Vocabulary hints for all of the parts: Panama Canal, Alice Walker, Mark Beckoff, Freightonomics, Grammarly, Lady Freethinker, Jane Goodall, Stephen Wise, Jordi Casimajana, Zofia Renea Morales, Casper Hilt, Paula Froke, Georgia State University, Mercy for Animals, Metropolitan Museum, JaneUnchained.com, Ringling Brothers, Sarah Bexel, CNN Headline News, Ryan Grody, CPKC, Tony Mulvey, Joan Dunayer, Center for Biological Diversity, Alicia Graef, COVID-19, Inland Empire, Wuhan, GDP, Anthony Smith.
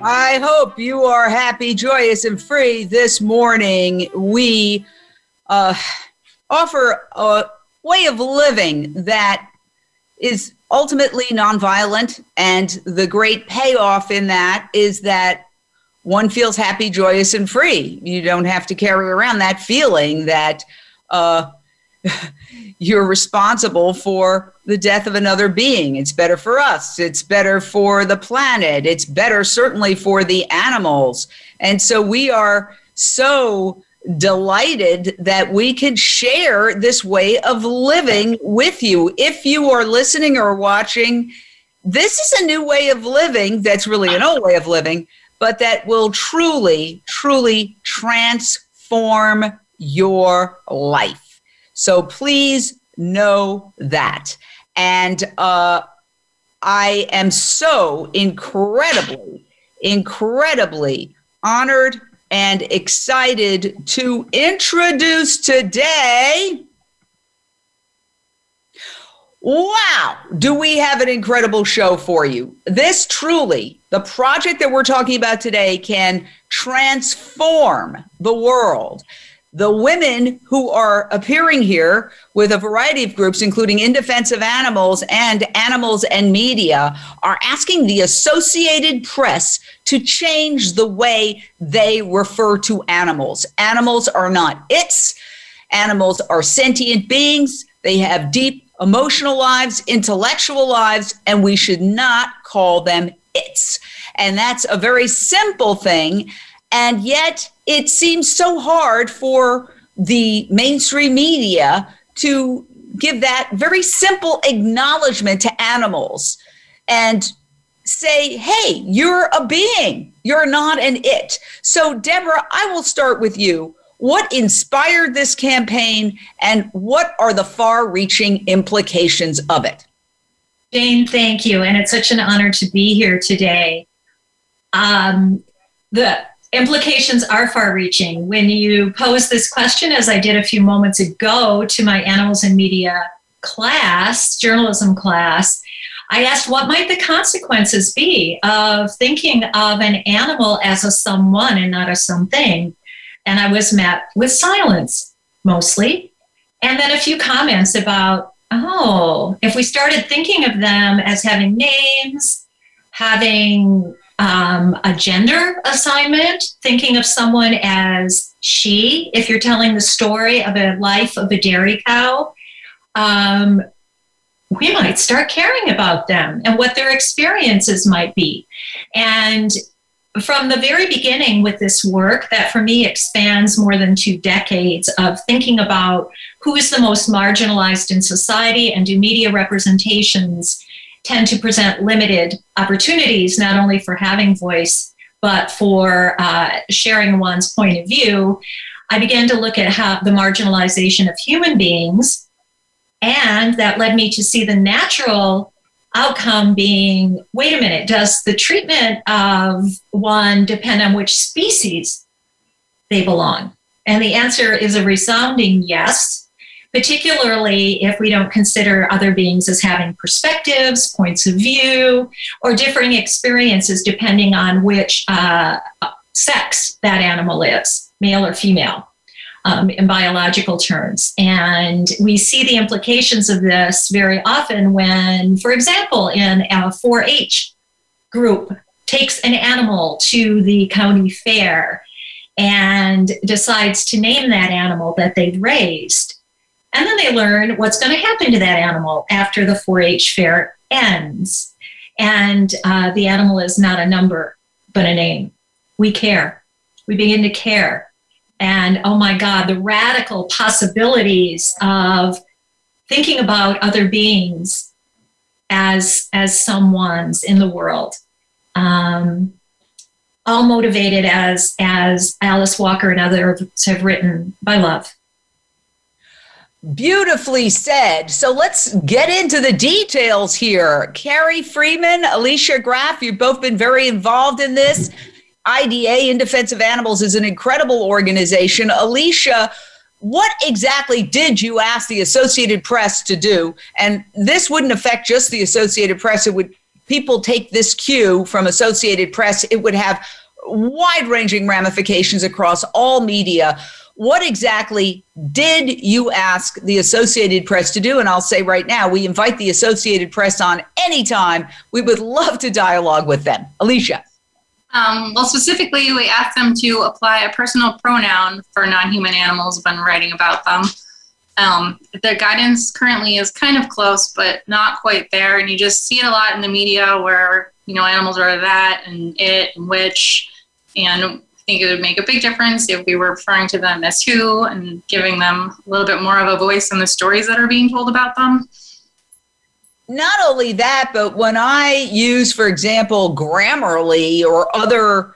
I hope you are happy, joyous, and free this morning. We offer a way of living that is ultimately nonviolent, and the great payoff in that is that one feels happy, joyous, and free. You don't have to carry around that feeling that you're responsible for the death of another being. It's better for us. It's better for the planet. It's better, certainly, for the animals. And so we are so delighted that we can share this way of living with you. If you are listening or watching, this is a new way of living that's really an old way of living, but that will truly, truly transform your life. So please know that. And I am so incredibly honored and excited to introduce today. Wow, do we have an incredible show for you. This truly, the project that we're talking about today can transform the world. The women who are appearing here with a variety of groups, including In Defense of Animals and Animals and Media, are asking the Associated Press to change the way they refer to animals. Animals are not its. Animals are sentient beings. They have deep emotional lives, intellectual lives, and we should not call them its. And that's a very simple thing. And yet it seems so hard for the mainstream media to give that very simple acknowledgement to animals and say, hey, you're a being, you're not an it. So Deborah, I will start with you. What inspired this campaign and what are the far-reaching implications of it? Jane, thank you. And it's such an honor to be here today. The implications are far-reaching. When you pose this question, as I did a few moments ago to my Animals and Media class, journalism class, I asked what might the consequences be of thinking of an animal as a someone and not a something. And I was met with silence, mostly. And then a few comments about, if we started thinking of them as having names, having a gender assignment, thinking of someone as she, if you're telling the story of a life of a dairy cow, we might start caring about them and what their experiences might be. And from the very beginning with this work, that for me expands more than 2 decades of thinking about who is the most marginalized in society and do media representations tend to present limited opportunities, not only for having voice, but for sharing one's point of view. I began to look at how the marginalization of human beings, and that led me to see the natural outcome being, wait a minute, does the treatment of one depend on which species they belong? And the answer is a resounding yes. Particularly if we don't consider other beings as having perspectives, points of view, or differing experiences depending on which sex that animal is, male or female, in biological terms. And we see the implications of this very often when, for example, in a 4-H group takes an animal to the county fair and decides to name that animal that they've raised. And then they learn what's going to happen to that animal after the 4-H fair ends. And the animal is not a number, but a name. We care. We begin to care. And oh my God, the radical possibilities of thinking about other beings as someones in the world all motivated, as Alice Walker and others have written, by love. Beautifully said. So let's get into the details here. Carrie Freeman, Alicia Graef, you've both been very involved in this. IDA, In Defense of Animals, is an incredible organization. Alicia, what exactly did you ask the Associated Press to do? And this wouldn't affect just the Associated Press. It would, people take this cue from Associated Press. It would have wide-ranging ramifications across all media. What exactly did you ask the Associated Press to do? And I'll say right now, we invite the Associated Press on anytime. We would love to dialogue with them. Alicia. Well, specifically, we asked them to apply a personal pronoun for non-human animals when writing about them. Their guidance currently is kind of close, but not quite there. And you just see it a lot in the media where, you know, animals are that and it and which, and I think it would make a big difference if we were referring to them as who and giving them a little bit more of a voice in the stories that are being told about them. Not only that, but when I use, for example, Grammarly or other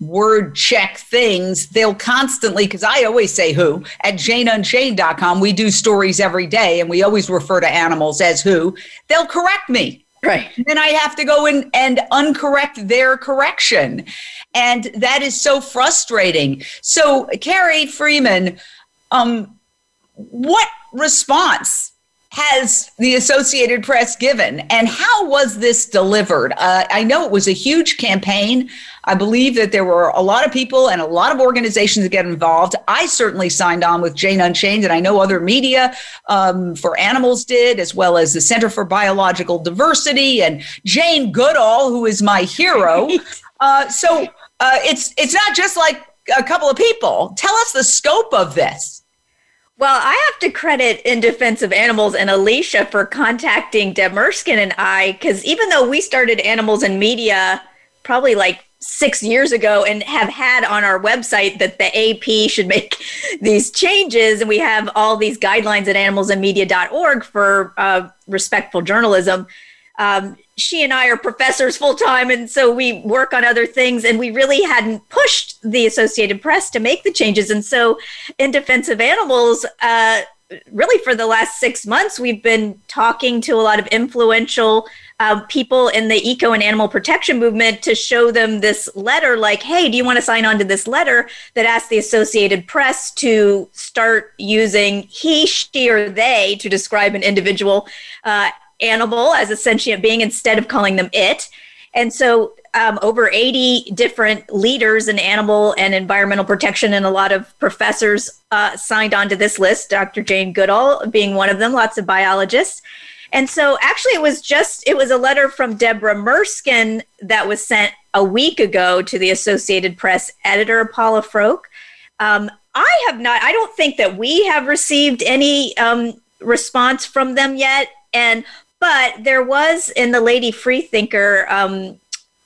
word check things, they'll constantly, because I always say who, at JaneUnchained.com, we do stories every day and we always refer to animals as who, they'll correct me. Right. Then I have to go in and uncorrect their correction. And that is so frustrating. So, Carrie Freeman, what response has the Associated Press given? And how was this delivered? I know it was a huge campaign. I believe that there were a lot of people and a lot of organizations that get involved. I certainly signed on with Jane Unchained, and I know other media for animals did, as well as the Center for Biological Diversity and Jane Goodall, who is my hero. So it's not just like a couple of people. Tell us the scope of this. Well, I have to credit In Defense of Animals and Alicia for contacting Deb Merskin and I, because even though we started Animals and Media probably like 6 years ago and have had on our website that the AP should make these changes, and we have all these guidelines at animalsandmedia.org for respectful journalism, she and I are professors full-time, and so we work on other things, and we really hadn't pushed the Associated Press to make the changes. And so In Defense of Animals, really for the last 6 months, we've been talking to a lot of influential people in the eco and animal protection movement to show them this letter, like, hey, do you want to sign on to this letter that asks the Associated Press to start using he, she, or they to describe an individual animal as a sentient being instead of calling them it. And so over 80 different leaders in animal and environmental protection and a lot of professors signed on to this list, Dr. Jane Goodall being one of them, lots of biologists. And so actually it was a letter from Deborah Merskin that was sent a week ago to the Associated Press editor, Paula Froke. I don't think that we have received any response from them yet. But there was in the Lady Freethinker,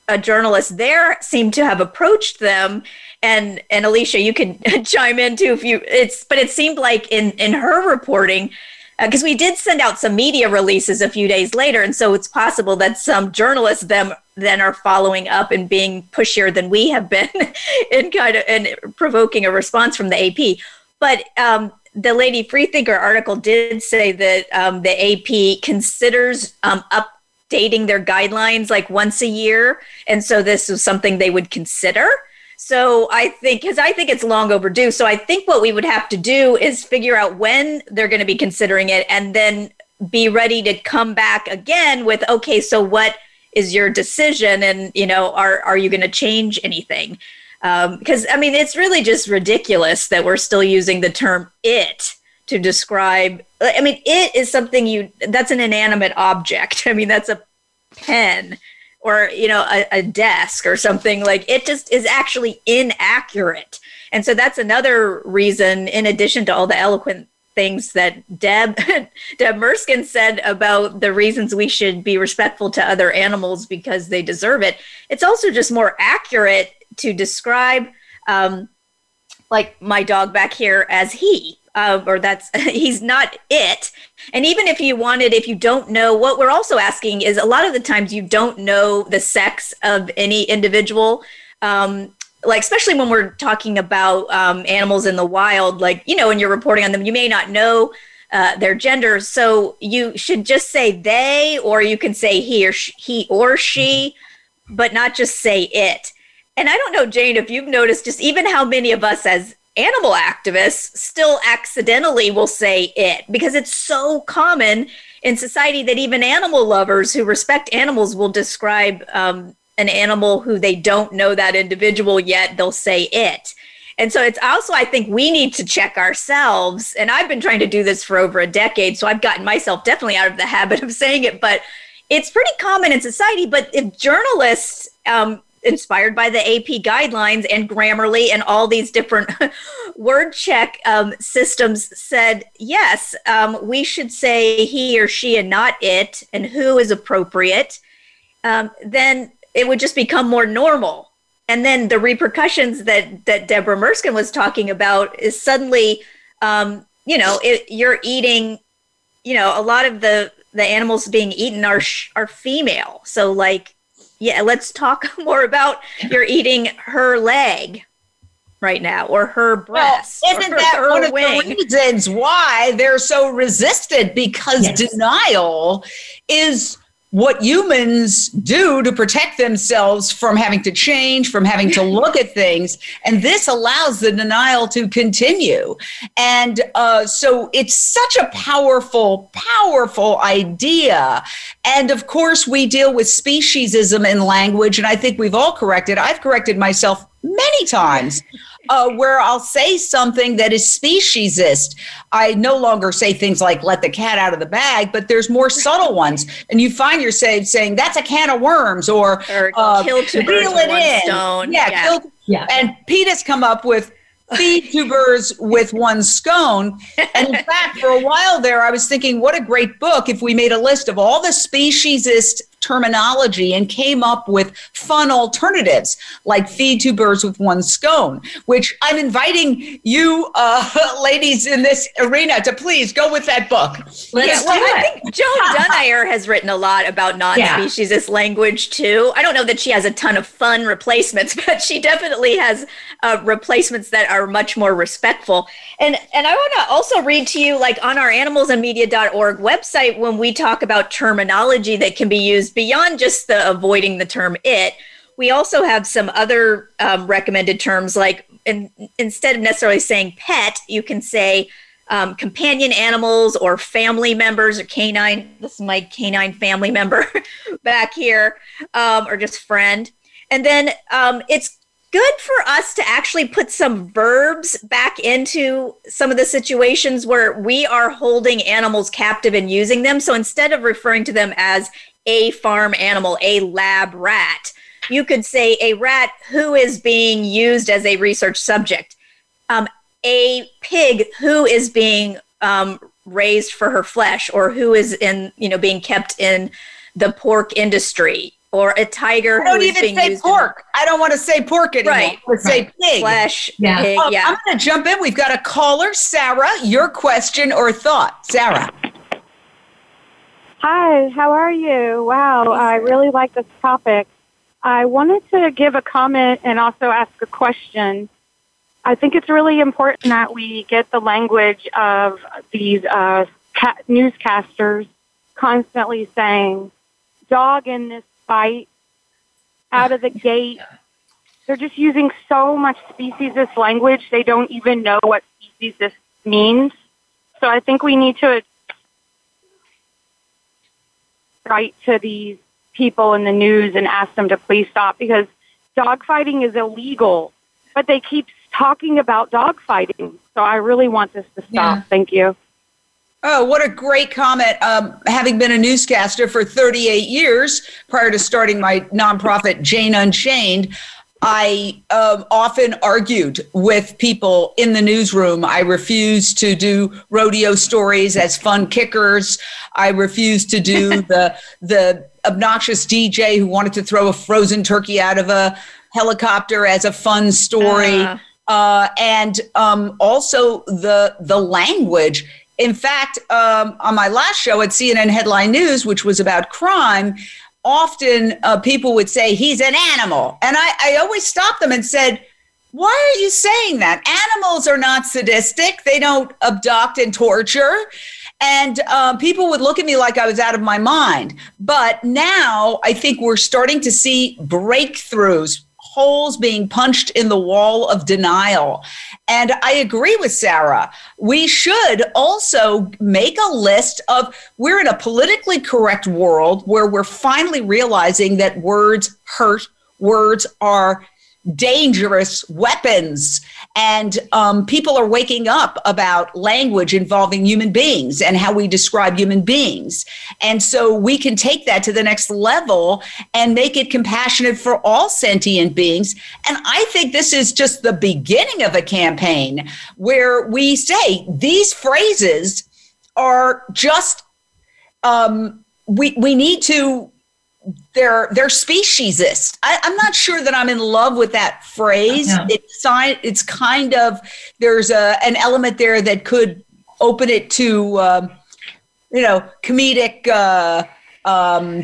a journalist there seemed to have approached them, and Alicia, you can chime in too if you. But it seemed like in her reporting, because we did send out some media releases a few days later, and so it's possible that some journalists then are following up and being pushier than we have been, and provoking a response from the AP, but. The Lady Freethinker article did say that the AP considers updating their guidelines like once a year. And so this is something they would consider. So I think it's long overdue. So I think what we would have to do is figure out when they're going to be considering it and then be ready to come back again with, okay, so what is your decision? And, you know, are you going to change anything? Because, I mean, it's really just ridiculous that we're still using the term it to describe. I mean, it is something that's an inanimate object. I mean, that's a pen or, you know, a desk or something. Like, it just is actually inaccurate. And so that's another reason, in addition to all the eloquent things that Deb Merskin said about the reasons we should be respectful to other animals because they deserve it. It's also just more accurate to describe like my dog back here as he he's not it. And even if you wanted, if you don't know, what we're also asking is a lot of the times you don't know the sex of any individual. Like, especially when we're talking about animals in the wild, like, you know, and you're reporting on them, you may not know their gender. So you should just say they, or you can say he or she, but not just say it. And I don't know, Jane, if you've noticed just even how many of us as animal activists still accidentally will say it, because it's so common in society that even animal lovers who respect animals will describe an animal who they don't know that individual yet, they'll say it. And so it's also, I think we need to check ourselves. And I've been trying to do this for over a decade. So I've gotten myself definitely out of the habit of saying it, but it's pretty common in society. But if journalists, inspired by the AP guidelines and Grammarly and all these different word check systems, said, yes, we should say he or she and not it, and who is appropriate, then it would just become more normal. And then the repercussions that Deborah Merskin was talking about is suddenly, you're eating, a lot of the animals being eaten are female. So like, yeah, let's talk more about you're eating her leg right now, or her breast. Well, isn't that one of the reasons why they're so resistant? Because denial is what humans do to protect themselves from having to change, from having to look at things. And this allows the denial to continue. And so it's such a powerful, powerful idea. And of course, we deal with speciesism in language. And I think we've all corrected. I've corrected myself many times. Where I'll say something that is speciesist. I no longer say things like, let the cat out of the bag, but there's more subtle ones. And you find yourself saying, that's a can of worms, or kill two birds with one stone. Yeah. And PETA's come up with feed two birds with one scone. And in fact, for a while there, I was thinking, what a great book if we made a list of all the speciesist terminology and came up with fun alternatives like feed two birds with one scone, which I'm inviting you ladies in this arena to please go with that book. I think Joan Dunayer has written a lot about non-speciesist language too. I don't know that she has a ton of fun replacements, but she definitely has replacements that are much more respectful. And I want to also read to you, like on our animalsandmedia.org website, when we talk about terminology that can be used beyond just the avoiding the term it, we also have some other recommended terms, like instead of necessarily saying pet, you can say companion animals or family members or canine. This is my canine family member back here, or just friend. And then it's good for us to actually put some verbs back into some of the situations where we are holding animals captive and using them. So instead of referring to them as a farm animal, a lab rat, you could say a rat who is being used as a research subject, a pig who is being raised for her flesh, or who is being kept in the pork industry, or a tiger. I don't want to say pork anymore. Right. Let's say pig. Flesh. Yeah. Pig, yeah. I'm going to jump in. We've got a caller, Sarah. Your question or thought, Sarah. Hi, how are you? Wow, I really like this topic. I wanted to give a comment and also ask a question. I think it's really important that we get the language of these newscasters constantly saying, dog in this fight, out of the gate. They're just using so much speciesist language, they don't even know what speciesist means. So I think we need to write to these people in the news and ask them to please stop, because dogfighting is illegal, but they keep talking about dogfighting. So I really want this to stop. Yeah. Thank you. Oh, what a great comment. Having been a newscaster for 38 years prior to starting my nonprofit, Jane Unchained, I often argued with people in the newsroom. I refused to do rodeo stories as fun kickers. I refused to do the obnoxious DJ who wanted to throw a frozen turkey out of a helicopter as a fun story. and also the language. In fact, on my last show at CNN Headline News, which was about crime, often people would say, he's an animal. And I always stopped them and said, why are you saying that? Animals are not sadistic. They don't abduct and torture. And people would look at me like I was out of my mind. But now I think we're starting to see breakthroughs, holes being punched in the wall of denial. And I agree with Sarah. We should also make a list of, we're in a politically correct world where we're finally realizing that words hurt, words are dangerous weapons. And people are waking up about language involving human beings and how we describe human beings. And so we can take that to the next level and make it compassionate for all sentient beings. And I think this is just the beginning of a campaign where we say these phrases are just, we need to, They're speciesist. I'm not sure that I'm in love with that phrase. Yeah. It's kind of, there's an element there that could open it to, comedic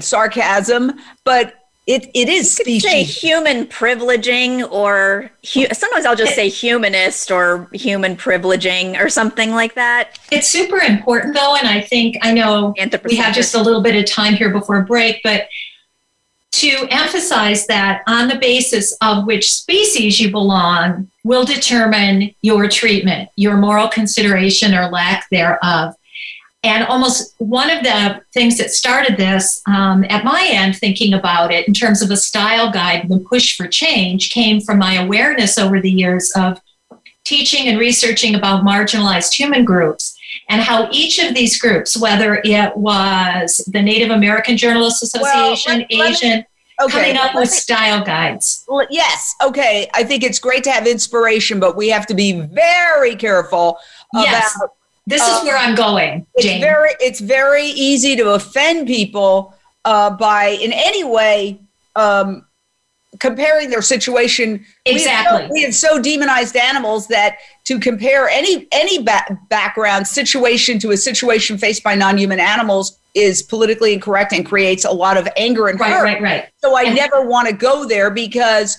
sarcasm, but it is speciesist. You could say human privileging, or sometimes I'll just say humanist or human privileging or something like that. It's super important though, and I think, I know we have just a little bit of time here before break, but to emphasize that on the basis of which species you belong will determine your treatment, your moral consideration or lack thereof. And almost one of the things that started this at my end, thinking about it in terms of a style guide, the push for change came from my awareness over the years of teaching and researching about marginalized human groups and how each of these groups, whether it was the Native American Journalists Association, coming up with style guides. Yes. Okay. I think it's great to have inspiration, but we have to be very careful about... Yes. This is where I'm going, Jane. It's very easy to offend people by, in any way, comparing their situation. Exactly. We have so demonized animals that to compare any background situation to a situation faced by non-human animals is politically incorrect and creates a lot of anger and hurt. Right. So I never want to go there because...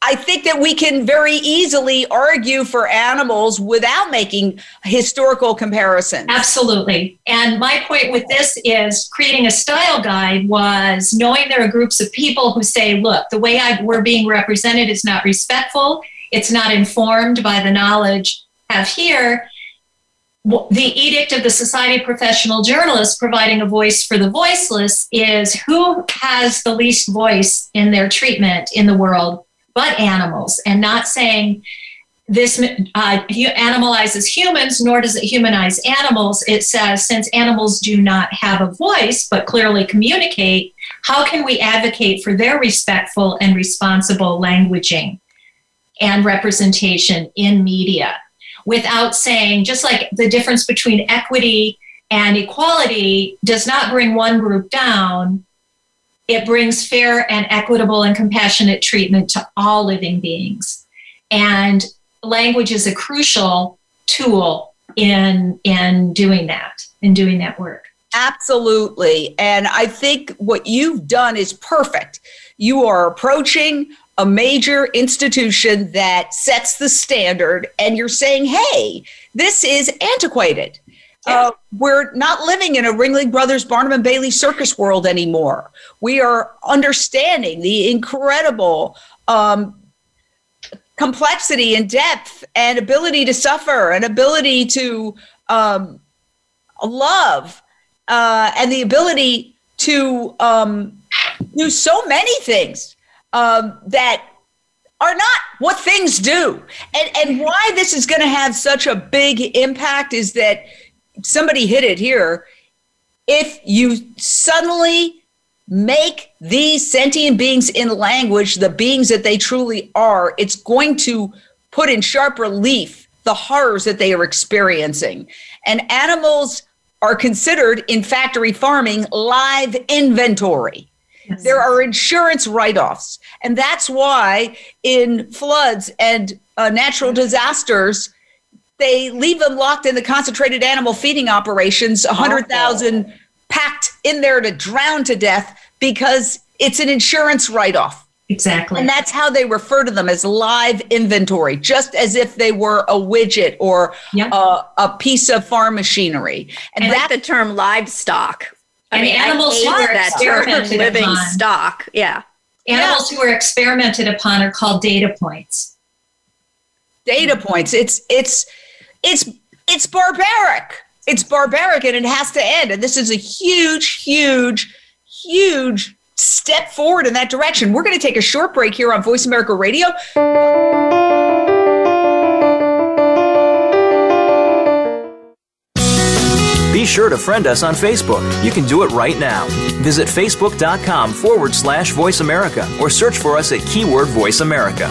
I think that we can very easily argue for animals without making historical comparisons. Absolutely. And my point with this is creating a style guide was knowing there are groups of people who say, look, the way we're being represented is not respectful. It's not informed by the knowledge I have here. The edict of the Society of Professional Journalists providing a voice for the voiceless is who has the least voice in their treatment in the world but animals, and not saying this animalizes humans, nor does it humanize animals. It says, since animals do not have a voice, but clearly communicate, how can we advocate for their respectful and responsible languaging and representation in media without saying, just like the difference between equity and equality does not bring one group down. It brings fair and equitable and compassionate treatment to all living beings. And language is a crucial tool in doing that work. Absolutely. And I think what you've done is perfect. You are approaching a major institution that sets the standard, and you're saying, hey, this is antiquated. We're not living in a Ringling Brothers, Barnum and Bailey circus world anymore. We are understanding the incredible complexity and depth and ability to suffer and ability to love and the ability to do so many things that are not what things do. And why this is going to have such a big impact is that somebody hit it here. If you suddenly make these sentient beings in language the beings that they truly are, it's going to put in sharp relief the horrors that they are experiencing. And animals are considered in factory farming live inventory. Yes. There are insurance write-offs. And that's why in floods and natural disasters, they leave them locked in the concentrated animal feeding operations, 100,000 packed in there to drown to death because it's an insurance write-off. Exactly. And that's how they refer to them, as live inventory, just as if they were a widget or a piece of farm machinery. And that's the term livestock. I mean, animals who are experimented living upon. Stock. Yeah. Animals who are experimented upon are called data points. Data points. It's barbaric. It's barbaric, and it has to end. And this is a huge, huge, huge step forward in that direction. We're going to take a short break here on Voice America Radio. Be sure to friend us on Facebook. You can do it right now. Visit Facebook.com/Voice America or search for us at keyword Voice America.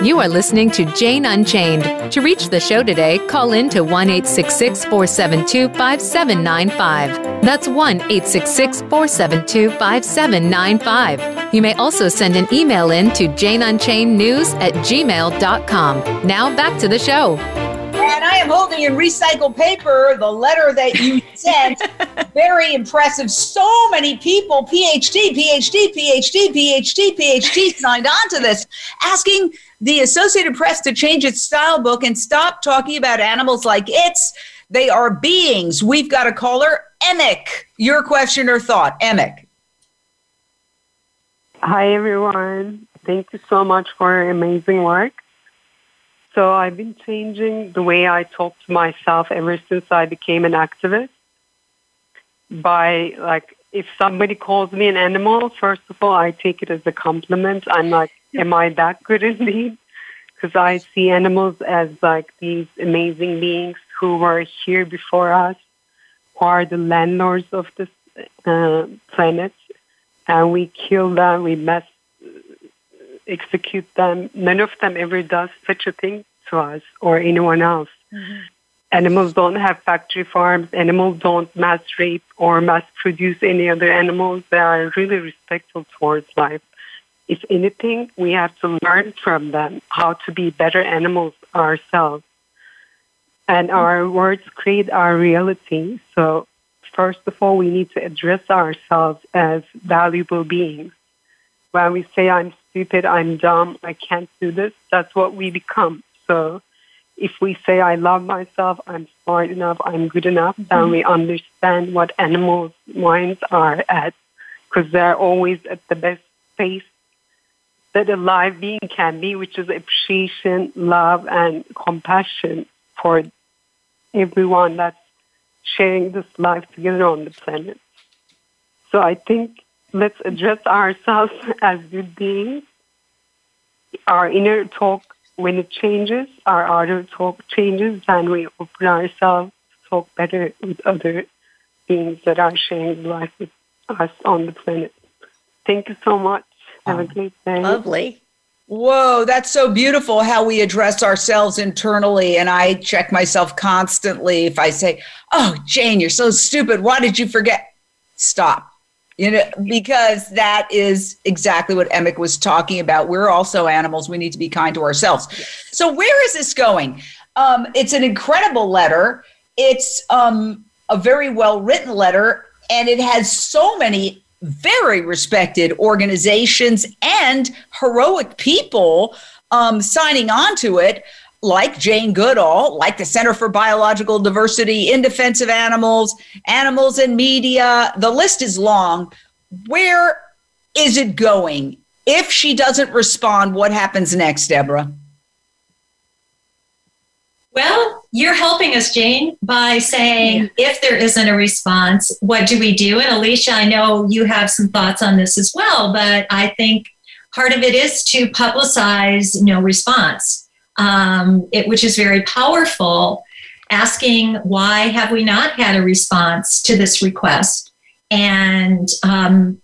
You are listening to Jane Unchained. To reach the show today, call in to 1-866-472-5795. That's 1-866-472-5795. You may also send an email in to JaneUnchainedNews@gmail.com. Now back to the show. And I am holding in recycled paper the letter that you sent. Very impressive. So many people, PhD, signed on to this, asking the Associated Press to change its style book and stop talking about animals like it's. They are beings. We've got a caller, Emic. Your question or thought, Emic. Hi, everyone. Thank you so much for amazing work. So I've been changing the way I talk to myself ever since I became an activist. By, like, if somebody calls me an animal, first of all, I take it as a compliment. I'm like, am I that good indeed? Because I see animals as like these amazing beings who were here before us, who are the landlords of this planet. And we kill them, we execute them. None of them ever does such a thing to us or anyone else. Mm-hmm. Animals don't have factory farms. Animals don't mass rape or mass produce any other animals. They are really respectful towards life. If anything, we have to learn from them how to be better animals ourselves. And our words create our reality. So first of all, we need to address ourselves as valuable beings. When we say, I'm stupid, I'm dumb, I can't do this, that's what we become. So if we say, I love myself, I'm smart enough, I'm good enough, mm-hmm. then we understand what animals' minds are at, because they're always at the best place that a live being can be, which is appreciation, love, and compassion for everyone that's sharing this life together on the planet. So I think let's address ourselves as good beings. Our inner talk, when it changes, our outer talk changes, and we open ourselves to talk better with other beings that are sharing life with us on the planet. Thank you so much. Have a great day. Lovely. Whoa, that's so beautiful how we address ourselves internally. And I check myself constantly. If I say, oh, Jane, you're so stupid. Why did you forget? Stop. You know, because that is exactly what Emick was talking about. We're also animals. We need to be kind to ourselves. So where is this going? It's an incredible letter. It's a very well-written letter, and it has so many very respected organizations and heroic people signing on to it, like Jane Goodall, like the Center for Biological Diversity, In Defense of Animals, Animals and Media. The list is long. Where is it going? If she doesn't respond, what happens next, Deborah? Well, you're helping us, Jane, by saying if there isn't a response, what do we do? And Alicia, I know you have some thoughts on this as well, but I think part of it is to publicize no response. Which is very powerful, asking why have we not had a response to this request and an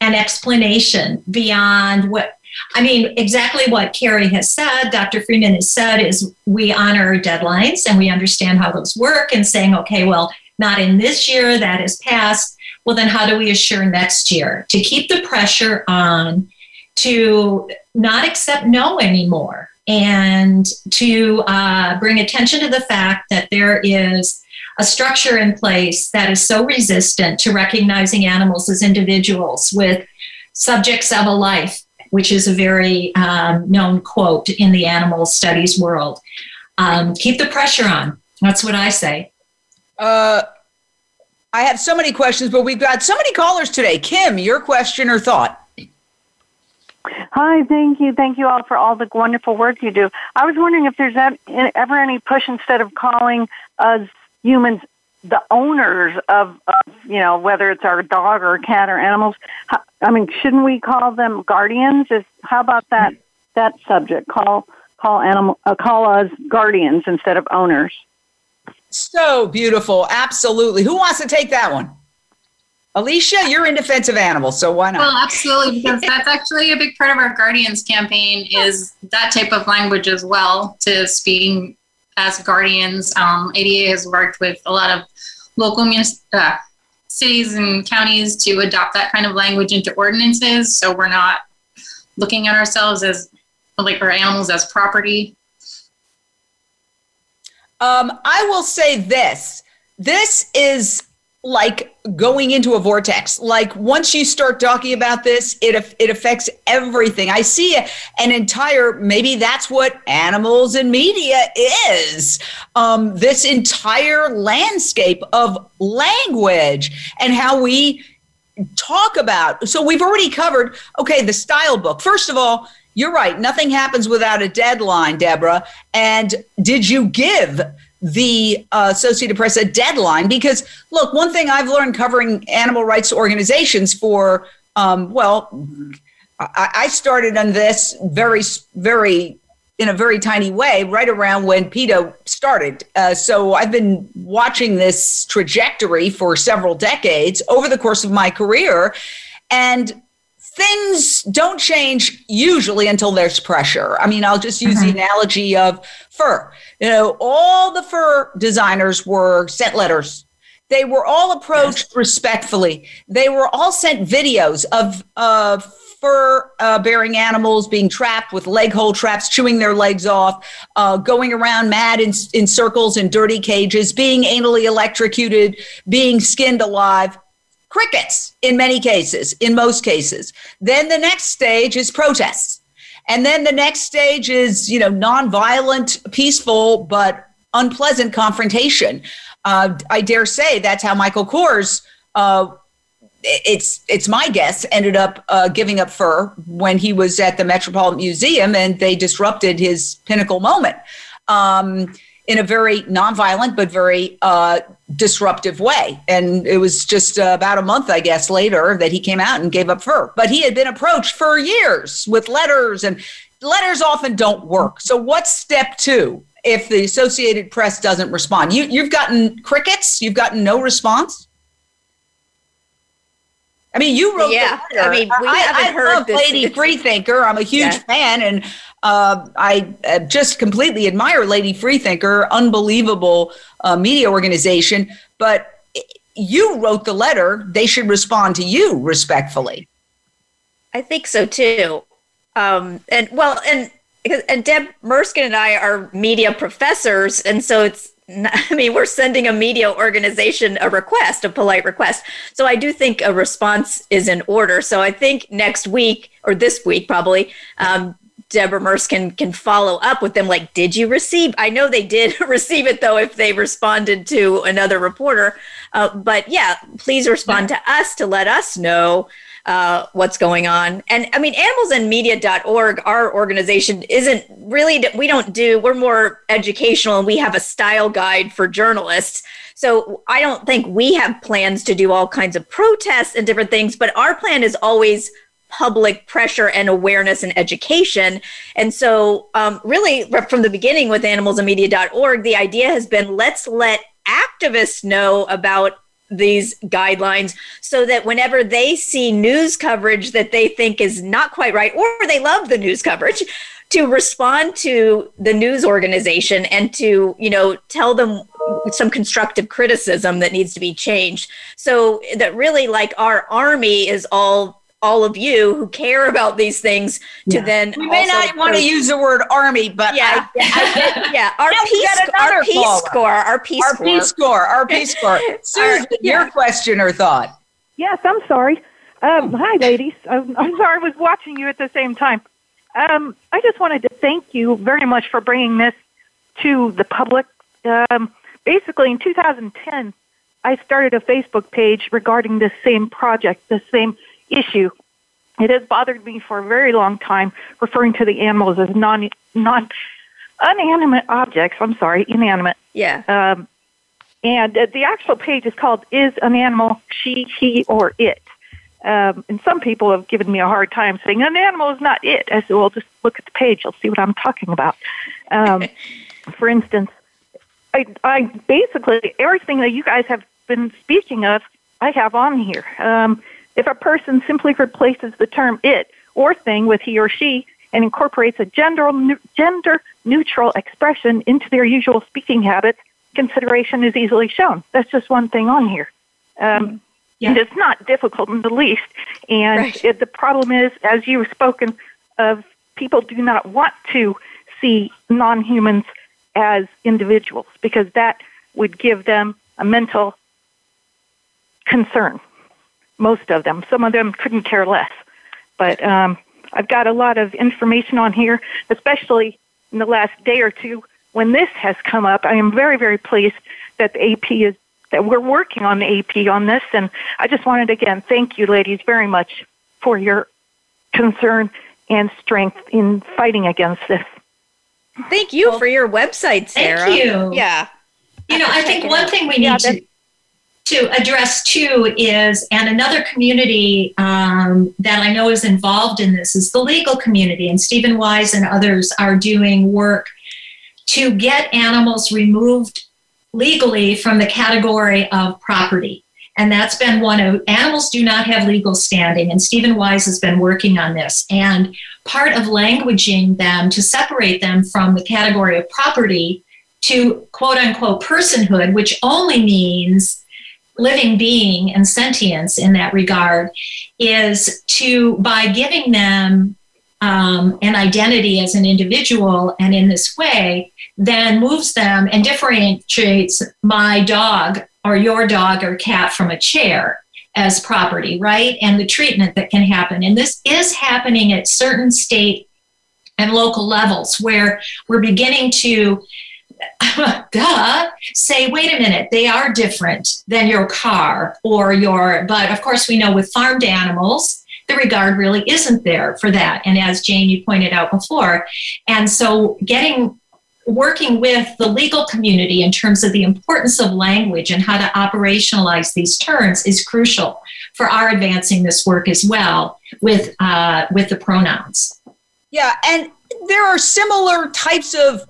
explanation beyond what, I mean, exactly what Carrie has said, Dr. Freeman has said is we honor deadlines and we understand how those work and saying, okay, well, not in this year, that is passed. Well, then how do we assure next year to keep the pressure on to not accept no anymore? And to bring attention to the fact that there is a structure in place that is so resistant to recognizing animals as individuals with subjects of a life, which is a very known quote in the animal studies world. Keep the pressure on. That's what I say. I have so many questions, but we've got so many callers today. Kim, your question or thought? Hi, thank you. Thank you all for all the wonderful work you do. I was wondering if there's ever any push instead of calling us humans the owners of you know, whether it's our dog or cat or animals. I mean, shouldn't we call them guardians? How about that subject? Call us guardians instead of owners. So beautiful. Absolutely. Who wants to take that one? Alicia, you're in defense of animals, so why not? Well, absolutely, because that's actually a big part of our Guardians campaign is that type of language as well, to speaking as guardians. ADA has worked with a lot of local cities and counties to adopt that kind of language into ordinances, so we're not looking at ourselves as, like, our animals as property. I will say this. This is like going into a vortex. Like once you start talking about this, it affects everything. I see an entire, maybe that's what Animals and Media is. This entire landscape of language and how we talk about. So we've already covered, okay, the style book. First of all, you're right. Nothing happens without a deadline, Deborah. And did you give the Associated Press a deadline? Because look, one thing I've learned covering animal rights organizations for, I started on this very, very, in a very tiny way, right around when PETA started. So I've been watching this trajectory for several decades over the course of my career, and things don't change usually until there's pressure. I mean, I'll just use the analogy of fur. You know, all the fur designers were sent letters. They were all approached respectfully. They were all sent videos of fur-bearing animals being trapped with leg hole traps, chewing their legs off, going around mad in circles in dirty cages, being anally electrocuted, being skinned alive. Crickets in many cases, in most cases. Then the next stage is protests. And then the next stage is, you know, nonviolent, peaceful, but unpleasant confrontation. I dare say that's how Michael Kors, it's my guess, ended up giving up fur when he was at the Metropolitan Museum and they disrupted his pinnacle moment in a very nonviolent but very disruptive way. And it was just about a month, I guess, later that he came out and gave up fur. But he had been approached for years with letters, and letters often don't work. So what's step two if the Associated Press doesn't respond? You've gotten crickets? You've gotten no response? I mean, you wrote the letter. I mean, I love Lady Freethinker. I'm a huge fan, and I just completely admire Lady Freethinker, unbelievable media organization. But you wrote the letter. They should respond to you respectfully. I think so, too. And Deb Merskin and I are media professors, and so we're sending a media organization a polite request. So I do think a response is in order. So I think next week or this week probably, Deborah Merskin can follow up with them. Like, did you receive? I know they did receive it, though, if they responded to another reporter. But yeah, please respond to us to let us know what's going on. And I mean, animalsandmedia.org, our organization, we're more educational, and we have a style guide for journalists. So I don't think we have plans to do all kinds of protests and different things, but our plan is always public pressure and awareness and education. And so really from the beginning with animalsandmedia.org, the idea has been, let's let activists know about these guidelines so that whenever they see news coverage that they think is not quite right, or they love the news coverage, to respond to the news organization and to, tell them some constructive criticism that needs to be changed. So that really, like, our army is all of you who care about these things to then. We may not want to use the word army, but Our peace score. Susan, your question or thought? Yes, I'm sorry. Hi, ladies. I'm sorry, I was watching you at the same time. I just wanted to thank you very much for bringing this to the public. Basically, in 2010, I started a Facebook page regarding this same project, the same issue. It has bothered me for a very long time, referring to the animals as inanimate objects. I'm sorry, inanimate. Yeah. And the actual page is called "Is an Animal She, He, or It?" And some people have given me a hard time saying an animal is not it. I said, well, just look at the page. You'll see what I'm talking about. For instance, I basically everything that you guys have been speaking of, I have on here. If a person simply replaces the term it or thing with he or she and incorporates a gender-neutral expression into their usual speaking habits, consideration is easily shown. That's just one thing on here. And it's not difficult in the least. And the problem is, as you've spoken of, people do not want to see non-humans as individuals because that would give them a mental concern. Most of them. Some of them couldn't care less. But I've got a lot of information on here, especially in the last day or two when this has come up. I am very, very pleased that the AP that we're working on the AP on this. And I just wanted to, again, thank you, ladies, very much for your concern and strength in fighting against this. Thank you for your website, Sarah. Thank you. Yeah. I think one thing we need to address too is, and another community that I know is involved in this is the legal community, and Stephen Wise and others are doing work to get animals removed legally from the category of property. And that's been animals do not have legal standing, and Stephen Wise has been working on this. And part of languaging them to separate them from the category of property to quote unquote personhood, which only means living being and sentience in that regard, is to, by giving them an identity as an individual, and in this way, then moves them and differentiates my dog or your dog or cat from a chair as property, right? And the treatment that can happen. And this is happening at certain state and local levels where we're beginning to say, wait a minute, they are different than your car or but of course we know with farmed animals, the regard really isn't there for that. And as Jane, you pointed out before, and so working with the legal community in terms of the importance of language and how to operationalize these terms is crucial for our advancing this work as well with the pronouns. Yeah, and there are similar types of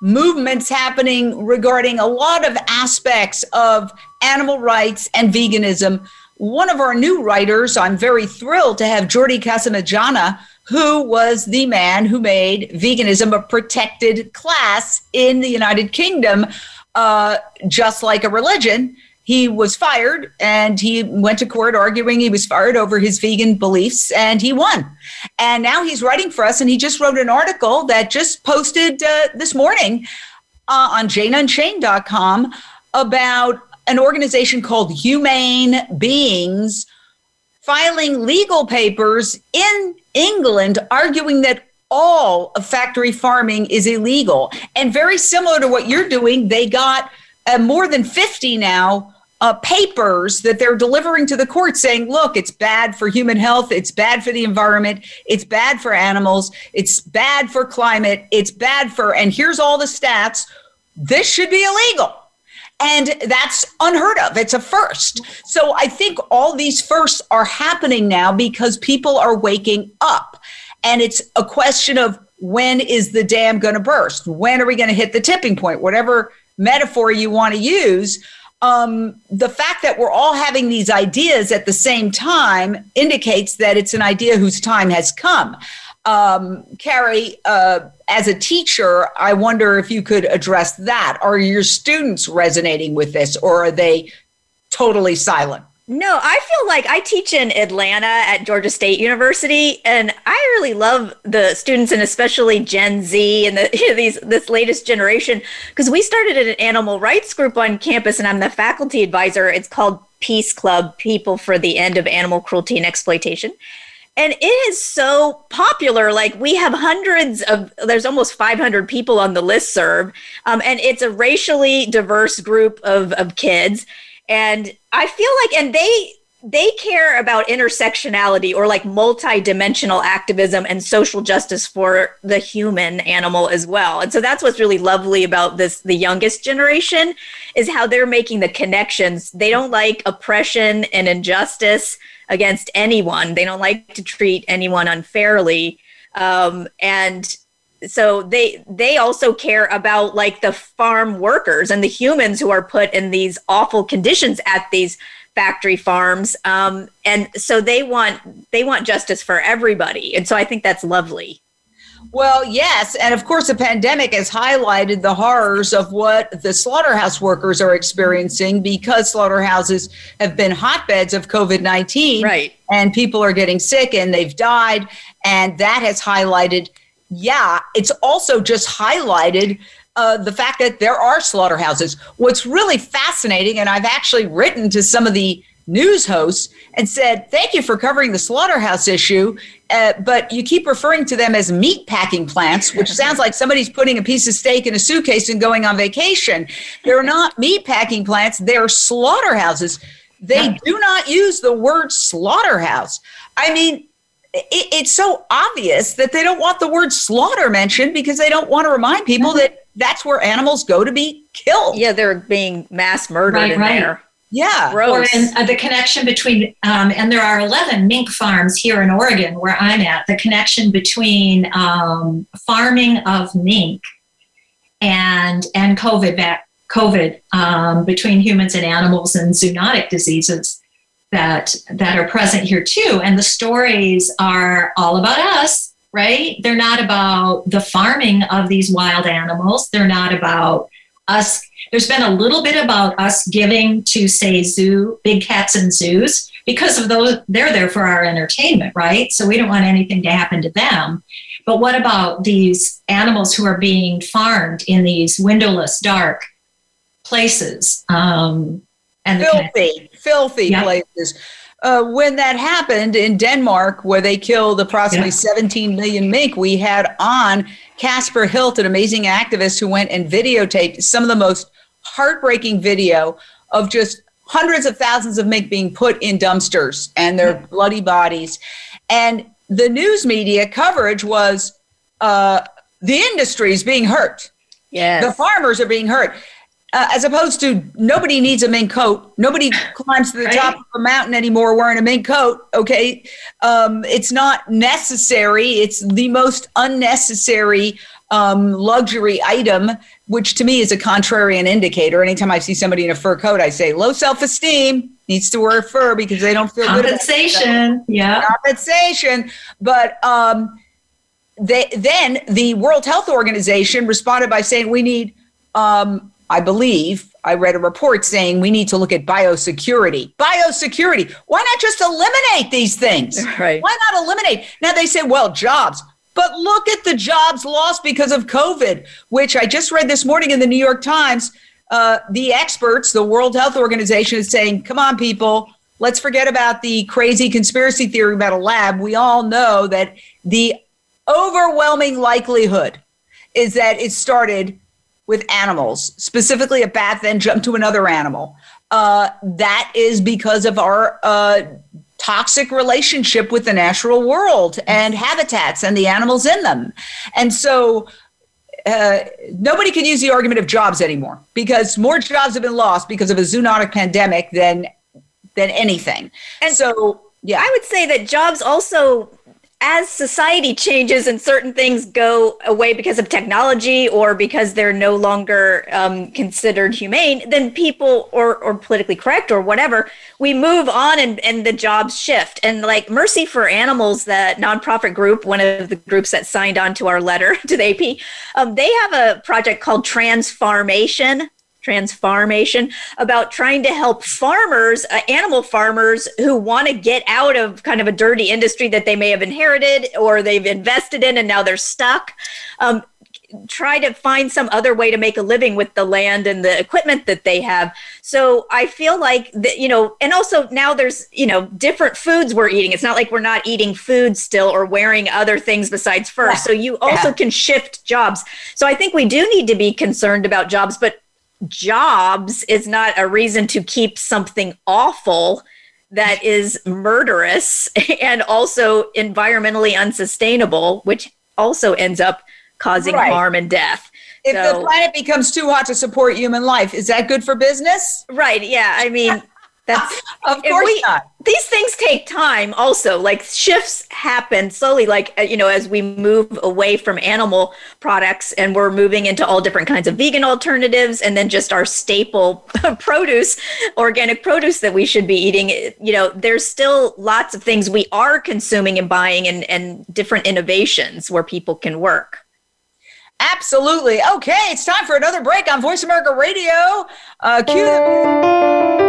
movements happening regarding a lot of aspects of animal rights and veganism. one of our new writers, I'm very thrilled to have Jordi Casimajana, who was the man who made veganism a protected class in the United Kingdom, just like a religion. He was fired, and he went to court arguing he was fired over his vegan beliefs, and he won. And now he's writing for us, and he just wrote an article that just posted this morning on JaneUnchained.com about an organization called Humane Beings filing legal papers in England arguing that all of factory farming is illegal. And very similar to what you're doing, they got more than 50 now papers that they're delivering to the court saying, look, it's bad for human health, it's bad for the environment, it's bad for animals, it's bad for climate, it's bad for, and here's all the stats, this should be illegal. And that's unheard of. It's a first. So I think all these firsts are happening now because people are waking up. And it's a question of when is the dam going to burst? When are we going to hit the tipping point? Whatever metaphor you want to use. The fact that we're all having these ideas at the same time indicates that it's an idea whose time has come. Carrie, as a teacher, I wonder if you could address that. Are your students resonating with this, or are they totally silent? No, I feel like I teach in Atlanta at Georgia State University, and I really love the students, and especially Gen Z and this latest generation, because we started an animal rights group on campus, and I'm the faculty advisor. It's called Peace Club, People for the End of Animal Cruelty and Exploitation. And it is so popular. Like, we have there's almost 500 people on the listserv, and it's a racially diverse group of kids. And I feel like, and they care about intersectionality, or like multidimensional activism and social justice for the human animal as well. And so that's what's really lovely about this, the youngest generation, is how they're making the connections. They don't like oppression and injustice against anyone. They don't like to treat anyone unfairly. And so they also care about like the farm workers and the humans who are put in these awful conditions at these factory farms. And so they want justice for everybody. And so I think that's lovely. Well, yes. And of course, the pandemic has highlighted the horrors of what the slaughterhouse workers are experiencing, because slaughterhouses have been hotbeds of COVID-19. Right. And people are getting sick and they've died. And that has highlighted, it's also just highlighted the fact that there are slaughterhouses. What's really fascinating, and I've actually written to some of the news hosts and said, thank you for covering the slaughterhouse issue, but you keep referring to them as meat packing plants, which sounds like somebody's putting a piece of steak in a suitcase and going on vacation. They're not meat packing plants, they're slaughterhouses. They do not use the word slaughterhouse. I mean, it's so obvious that they don't want the word slaughter mentioned, because they don't want to remind people that that's where animals go to be killed. Yeah, they're being mass murdered there. Yeah. Gross. Or in the connection between, and there are 11 mink farms here in Oregon where I'm at, the connection between farming of mink and COVID between humans and animals and zoonotic diseases that are present here too. And the stories are all about us, right? They're not about the farming of these wild animals. They're not about us. There's been a little bit about us giving to, say, big cats in zoos, because of those, they're there for our entertainment, right? So we don't want anything to happen to them. But what about these animals who are being farmed in these windowless, dark places? And filthy places. When that happened in Denmark, where they killed approximately 17 million mink, we had on Casper Hilt, an amazing activist who went and videotaped some of the most heartbreaking video of just hundreds of thousands of mink being put in dumpsters and their bloody bodies. And the news media coverage was the industry is being hurt. Yes. The farmers are being hurt. As opposed to, nobody needs a mink coat. Nobody climbs to the top of a mountain anymore wearing a mink coat, okay? It's not necessary. It's the most unnecessary luxury item, which to me is a contrarian indicator. Anytime I see somebody in a fur coat, I say low self-esteem, needs to wear fur because they don't feel good. Compensation, yeah. Compensation. But then the World Health Organization responded by saying we need, I believe, I read a report saying we need to look at biosecurity. Biosecurity. Why not just eliminate these things? Right. Why not eliminate? Now they say, well, jobs. But look at the jobs lost because of COVID, which I just read this morning in the New York Times. The experts, the World Health Organization is saying, come on, people, let's forget about the crazy conspiracy theory about a lab. We all know that the overwhelming likelihood is that it started with animals, specifically a bat, then jumped to another animal. That is because of our toxic relationship with the natural world and habitats and the animals in them. And so nobody can use the argument of jobs anymore because more jobs have been lost because of a zoonotic pandemic than anything. And so, yeah, I would say that jobs also, as society changes and certain things go away because of technology or because they're no longer considered humane, then people or politically correct or whatever, we move on and the jobs shift. And like Mercy for Animals, that nonprofit group, one of the groups that signed on to our letter to the AP, they have a project called Transformation about trying to help farmers, animal farmers who want to get out of kind of a dirty industry that they may have inherited or they've invested in and now they're stuck. Try to find some other way to make a living with the land and the equipment that they have. So I feel like, and also now there's, different foods we're eating. It's not like we're not eating food still or wearing other things besides fur. Yeah. So you also can shift jobs. So I think we do need to be concerned about jobs, but jobs is not a reason to keep something awful that is murderous and also environmentally unsustainable, which also ends up causing harm and death. If the planet becomes too hot to support human life, is that good for business? Right. Yeah. I mean, that's of course not. These things take time also, like shifts happen slowly, like, as we move away from animal products and we're moving into all different kinds of vegan alternatives and then just our staple produce, organic produce that we should be eating. There's still lots of things we are consuming and buying and different innovations where people can work. Absolutely. Okay. It's time for another break on Voice America Radio. Cue the music.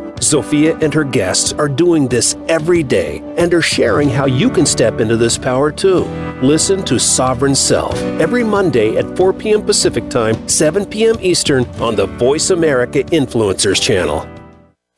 Zofia and her guests are doing this every day and are sharing how you can step into this power too. Listen to Sovereign Self every Monday at 4 p.m. Pacific Time, 7 p.m. Eastern on the Voice America Influencers Channel.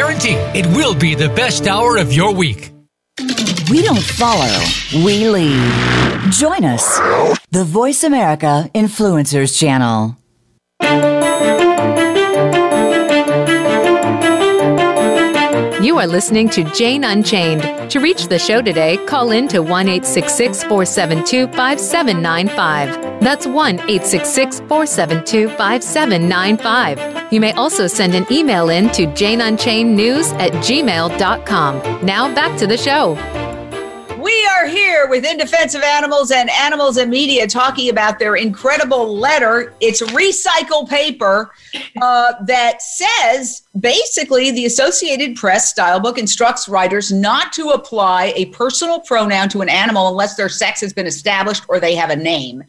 guarantee it will be the best hour of your week. We don't follow, we lead. Join us, the Voice America Influencers Channel. You are listening to Jane Unchained. To reach the show today, call in to 1-866-472-5795. That's 1-866-472-5795. You may also send an email in to janeunchainednews@gmail.com. Now back to the show. We are here with In Defense of Animals and Animals and Media talking about their incredible letter. It's recycled paper that says, basically, the Associated Press Stylebook instructs writers not to apply a personal pronoun to an animal unless their sex has been established or they have a name.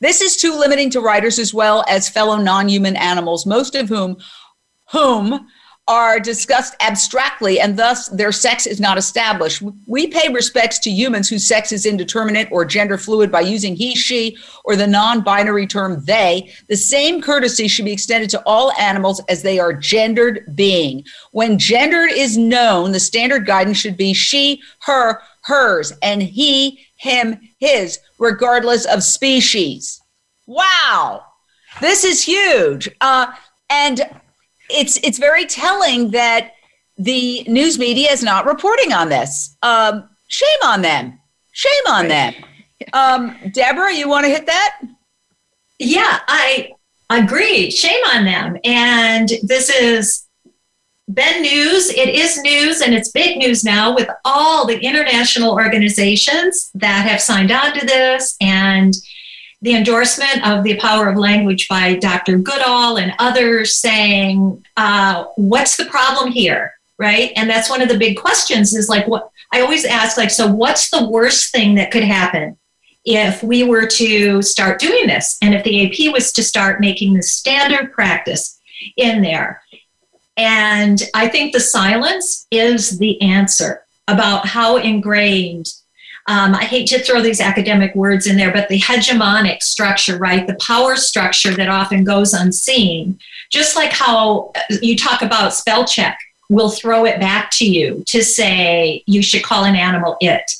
This is too limiting to writers as well as fellow non-human animals, most of whom are discussed abstractly, and thus their sex is not established. We pay respects to humans whose sex is indeterminate or gender fluid by using he, she, or the non-binary term they. The same courtesy should be extended to all animals as they are gendered being. When gendered is known, the standard guidance should be she, her, hers, and he, him, his, regardless of species. Wow. This is huge. It's very telling that the news media is not reporting on this. Shame on them. Shame on them. Deborah, you want to hit that? Yeah, I agree. Shame on them. And this has been news. It is news, and it's big news now with all the international organizations that have signed on to this, and the endorsement of The Power of Language by Dr. Goodall and others saying, what's the problem here, right? And that's one of the big questions is like, what I always ask, like, so what's the worst thing that could happen if we were to start doing this? And if the AP was to start making the standard practice in there? And I think the silence is the answer about how ingrained. I hate to throw these academic words in there, but the hegemonic structure, right? The power structure that often goes unseen, just like how you talk about spell check, we'll throw it back to you to say you should call an animal it.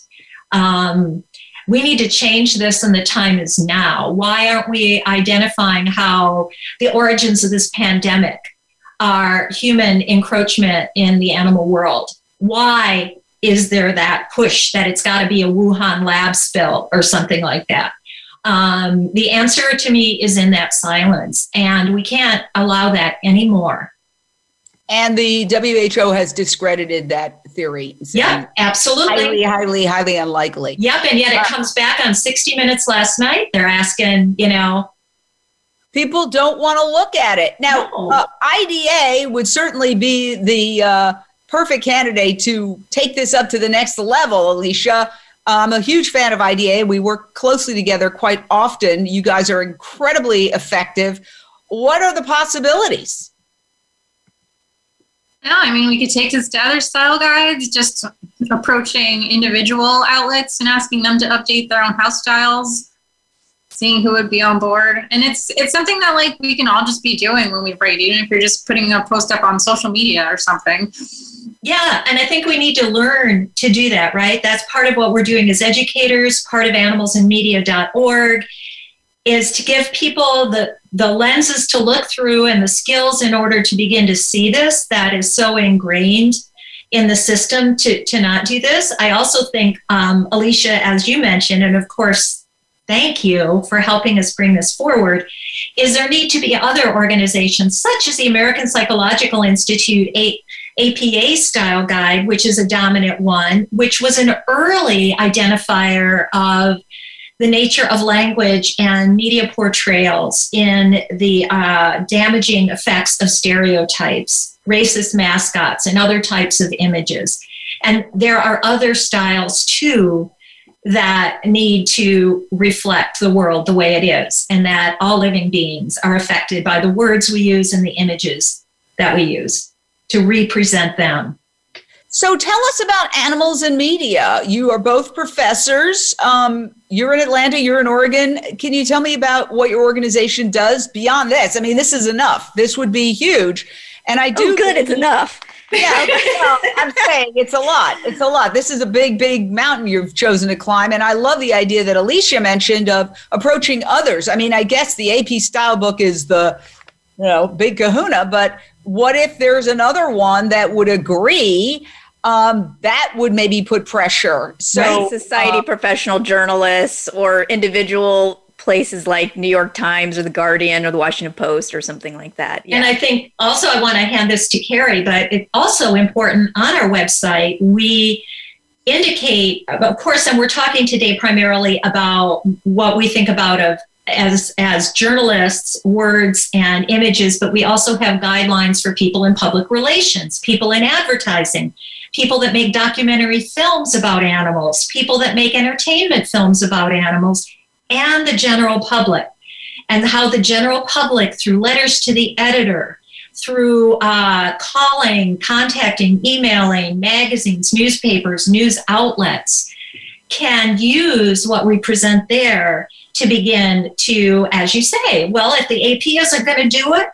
We need to change this, and the time is now. Why aren't we identifying how the origins of this pandemic are human encroachment in the animal world? Why is there that push that it's got to be a Wuhan lab spill or something like that? The answer to me is in that silence, and we can't allow that anymore. And the WHO has discredited that theory. So yeah, absolutely. Highly, highly, highly unlikely. Yep, and yet it comes back on 60 Minutes last night. They're asking, you know. People don't want to look at it. Now, no. IDA would certainly be the perfect candidate to take this up to the next level, Alicia. I'm a huge fan of IDA. We work closely together quite often. You guys are incredibly effective. What are the possibilities? Yeah, I mean, we could take this to other style guides, just approaching individual outlets and asking them to update their own house styles, seeing who would be on board. And it's something that, like, we can all just be doing when we write, even if you're just putting a post up on social media or something. Yeah, and I think we need to learn to do that, right? That's part of what we're doing as educators, part of animalsandmedia.org, is to give people the lenses to look through and the skills in order to begin to see this. That is so ingrained in the system to not do this. I also think, Alicia, as you mentioned, and of course, thank you for helping us bring this forward, is there need to be other organizations such as the American Psychological Institute, APA style guide, which is a dominant one, which was an early identifier of the nature of language and media portrayals in the damaging effects of stereotypes, racist mascots, and other types of images. And there are other styles too that need to reflect the world the way it is, and that all living beings are affected by the words we use and the images that we use to represent them. So tell us about Animals and Media. You are both professors. You're in Atlanta, you're in Oregon. Can you tell me about what your organization does beyond this? I mean, this is enough. This would be huge. And I do it's enough. Yeah, well, I'm saying it's a lot. It's a lot. This is a big, big mountain you've chosen to climb. And I love the idea that Alicia mentioned of approaching others. I mean, I guess the AP Stylebook is the you know, big kahuna, but what if there's another one that would agree? That would maybe put pressure. So right. Society, professional journalists, or individual places like New York Times or The Guardian or The Washington Post or something like that. Yeah. And I think also I want to hand this to Carrie, but it's also important on our website, we indicate, of course, and we're talking today primarily about what we think about of as journalists, words and images, but we also have guidelines for people in public relations, people in advertising, people that make documentary films about animals, people that make entertainment films about animals, and the general public, and how the general public, through letters to the editor, through calling, contacting, emailing, magazines, newspapers, news outlets, can use what we present there to begin to, as you say, well, if the AP isn't going to do it,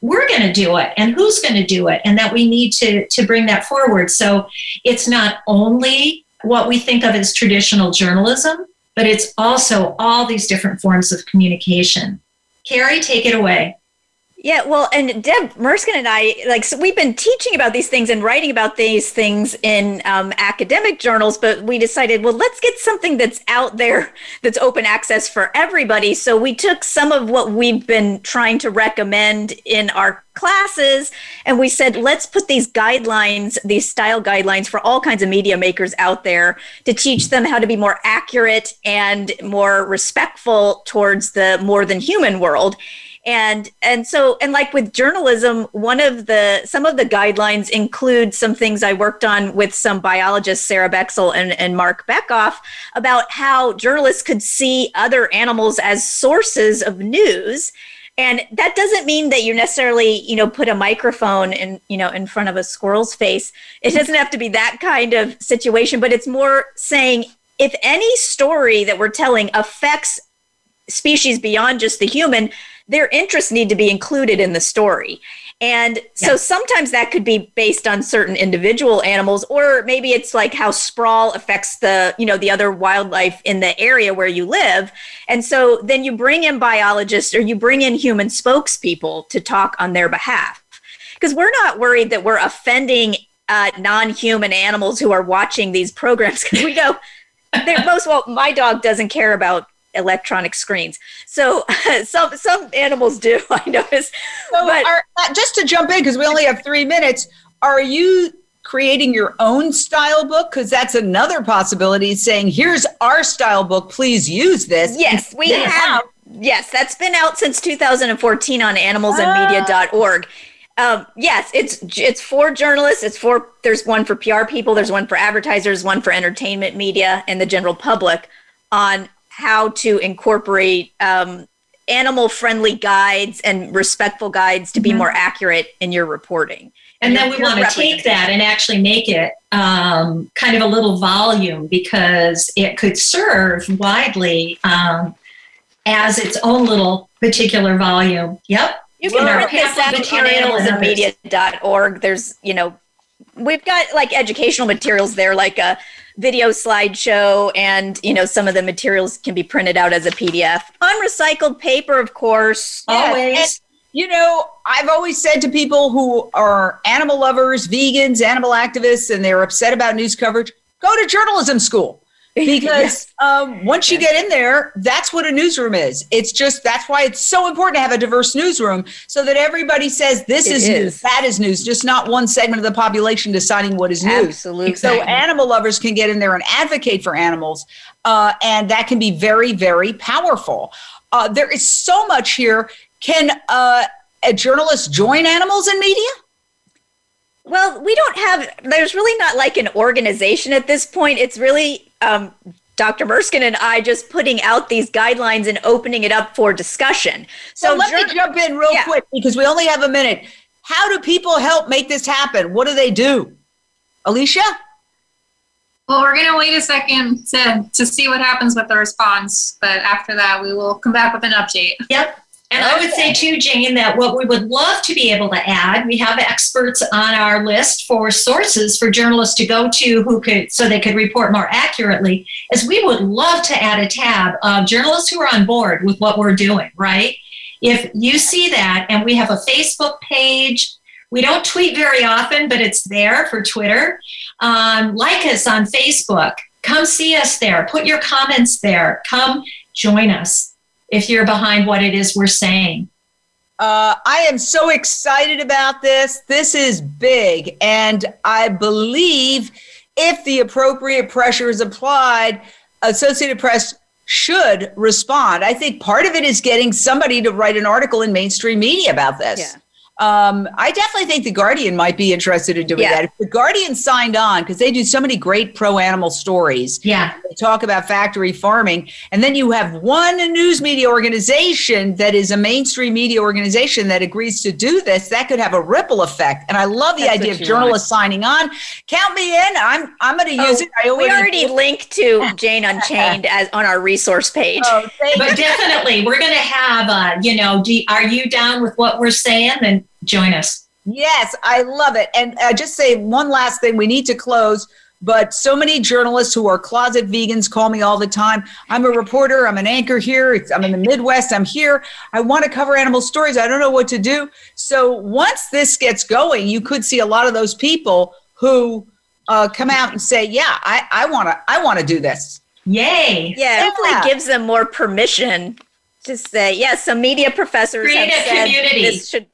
we're going to do it, and who's going to do it, and that we need to bring that forward. So it's not only what we think of as traditional journalism, but it's also all these different forms of communication. Carrie, take it away. Yeah, well, and Deb Merskin and I, so we've been teaching about these things and writing about these things in academic journals, but we decided, well, let's get something that's out there that's open access for everybody. So we took some of what we've been trying to recommend in our classes, and we said, let's put these guidelines, these style guidelines for all kinds of media makers out there to teach them how to be more accurate and more respectful towards the more than human world. And so like with journalism, some of the guidelines include some things I worked on with some biologists, Sarah Bexel and Mark Beckoff, about how journalists could see other animals as sources of news. And that doesn't mean that you necessarily, put a microphone in front of a squirrel's face. It doesn't have to be that kind of situation, but it's more saying if any story that we're telling affects species beyond just the human, their interests need to be included in the story. And so sometimes that could be based on certain individual animals, or maybe it's like how sprawl affects the other wildlife in the area where you live. And so then you bring in biologists or you bring in human spokespeople to talk on their behalf, because we're not worried that we're offending non-human animals who are watching these programs, because we know they're most, well, my dog doesn't care about electronic screens. So some animals do, I notice. So just to jump in, because we only have 3 minutes, are you creating your own style book? Because that's another possibility, saying, here's our style book, please use this. Yes, we have. Yes, that's been out since 2014 on animalsandmedia.org. Yes, it's for journalists. There's one for PR people, there's one for advertisers, one for entertainment media and the general public on how to incorporate animal-friendly guides and respectful guides to be more accurate in your reporting. And then we want to take that and actually make it kind of a little volume, because it could serve widely as its own little particular volume. Yep. You can print this out on animalsandmedia.org. There's, we've got educational materials there, like a video slideshow, and some of the materials can be printed out as a PDF on recycled paper, of course. Always. And, I've always said to people who are animal lovers, vegans, animal activists, and they're upset about news coverage, go to journalism school. Because once you get in there, that's what a newsroom is. It's just, that's why it's so important to have a diverse newsroom, so that everybody says this is news, that is news, just not one segment of the population deciding what is news. Absolutely. So animal lovers can get in there and advocate for animals, and that can be very, very powerful. There is so much here. Can a journalist join Animals and Media? Well, there's really not an organization at this point. It's really Dr. Merskin and I just putting out these guidelines and opening it up for discussion. So let me jump in real quick, because we only have a minute. How do people help make this happen? What do they do? Alicia? Well, we're going to wait a second to see what happens with the response. But after that, we will come back with an update. Yep. And I would say, too, Jane, that what we would love to be able to add, we have experts on our list for sources for journalists to go to so they could report more accurately, is we would love to add a tab of journalists who are on board with what we're doing, right? If you see that, and we have a Facebook page, we don't tweet very often, but it's there for Twitter. Like us on Facebook. Come see us there. Put your comments there. Come join us if you're behind what it is we're saying. I am so excited about this. This is big. And I believe if the appropriate pressure is applied, Associated Press should respond. I think part of it is getting somebody to write an article in mainstream media about this. Yeah. I definitely think The Guardian might be interested in doing that. If The Guardian signed on, because they do so many great pro-animal stories. Yeah. They talk about factory farming. And then you have one news media organization that is a mainstream media organization that agrees to do this. That could have a ripple effect. And I love the idea of journalists signing on. Count me in. I'm going to use it. We already linked to Jane Unchained as on our resource page. Oh, but definitely, we're going to have, are you down with what we're saying? And join us. Yes, I love it. And just say one last thing. We need to close, but so many journalists who are closet vegans call me all the time. I'm a reporter. I'm an anchor here. I'm in the Midwest. I'm here. I want to cover animal stories. I don't know what to do. So once this gets going, you could see a lot of those people who come out and say, yeah, I want to do this. Yay. Yeah, it definitely gives them more permission to say, yes, some media professors create have a said community. This should.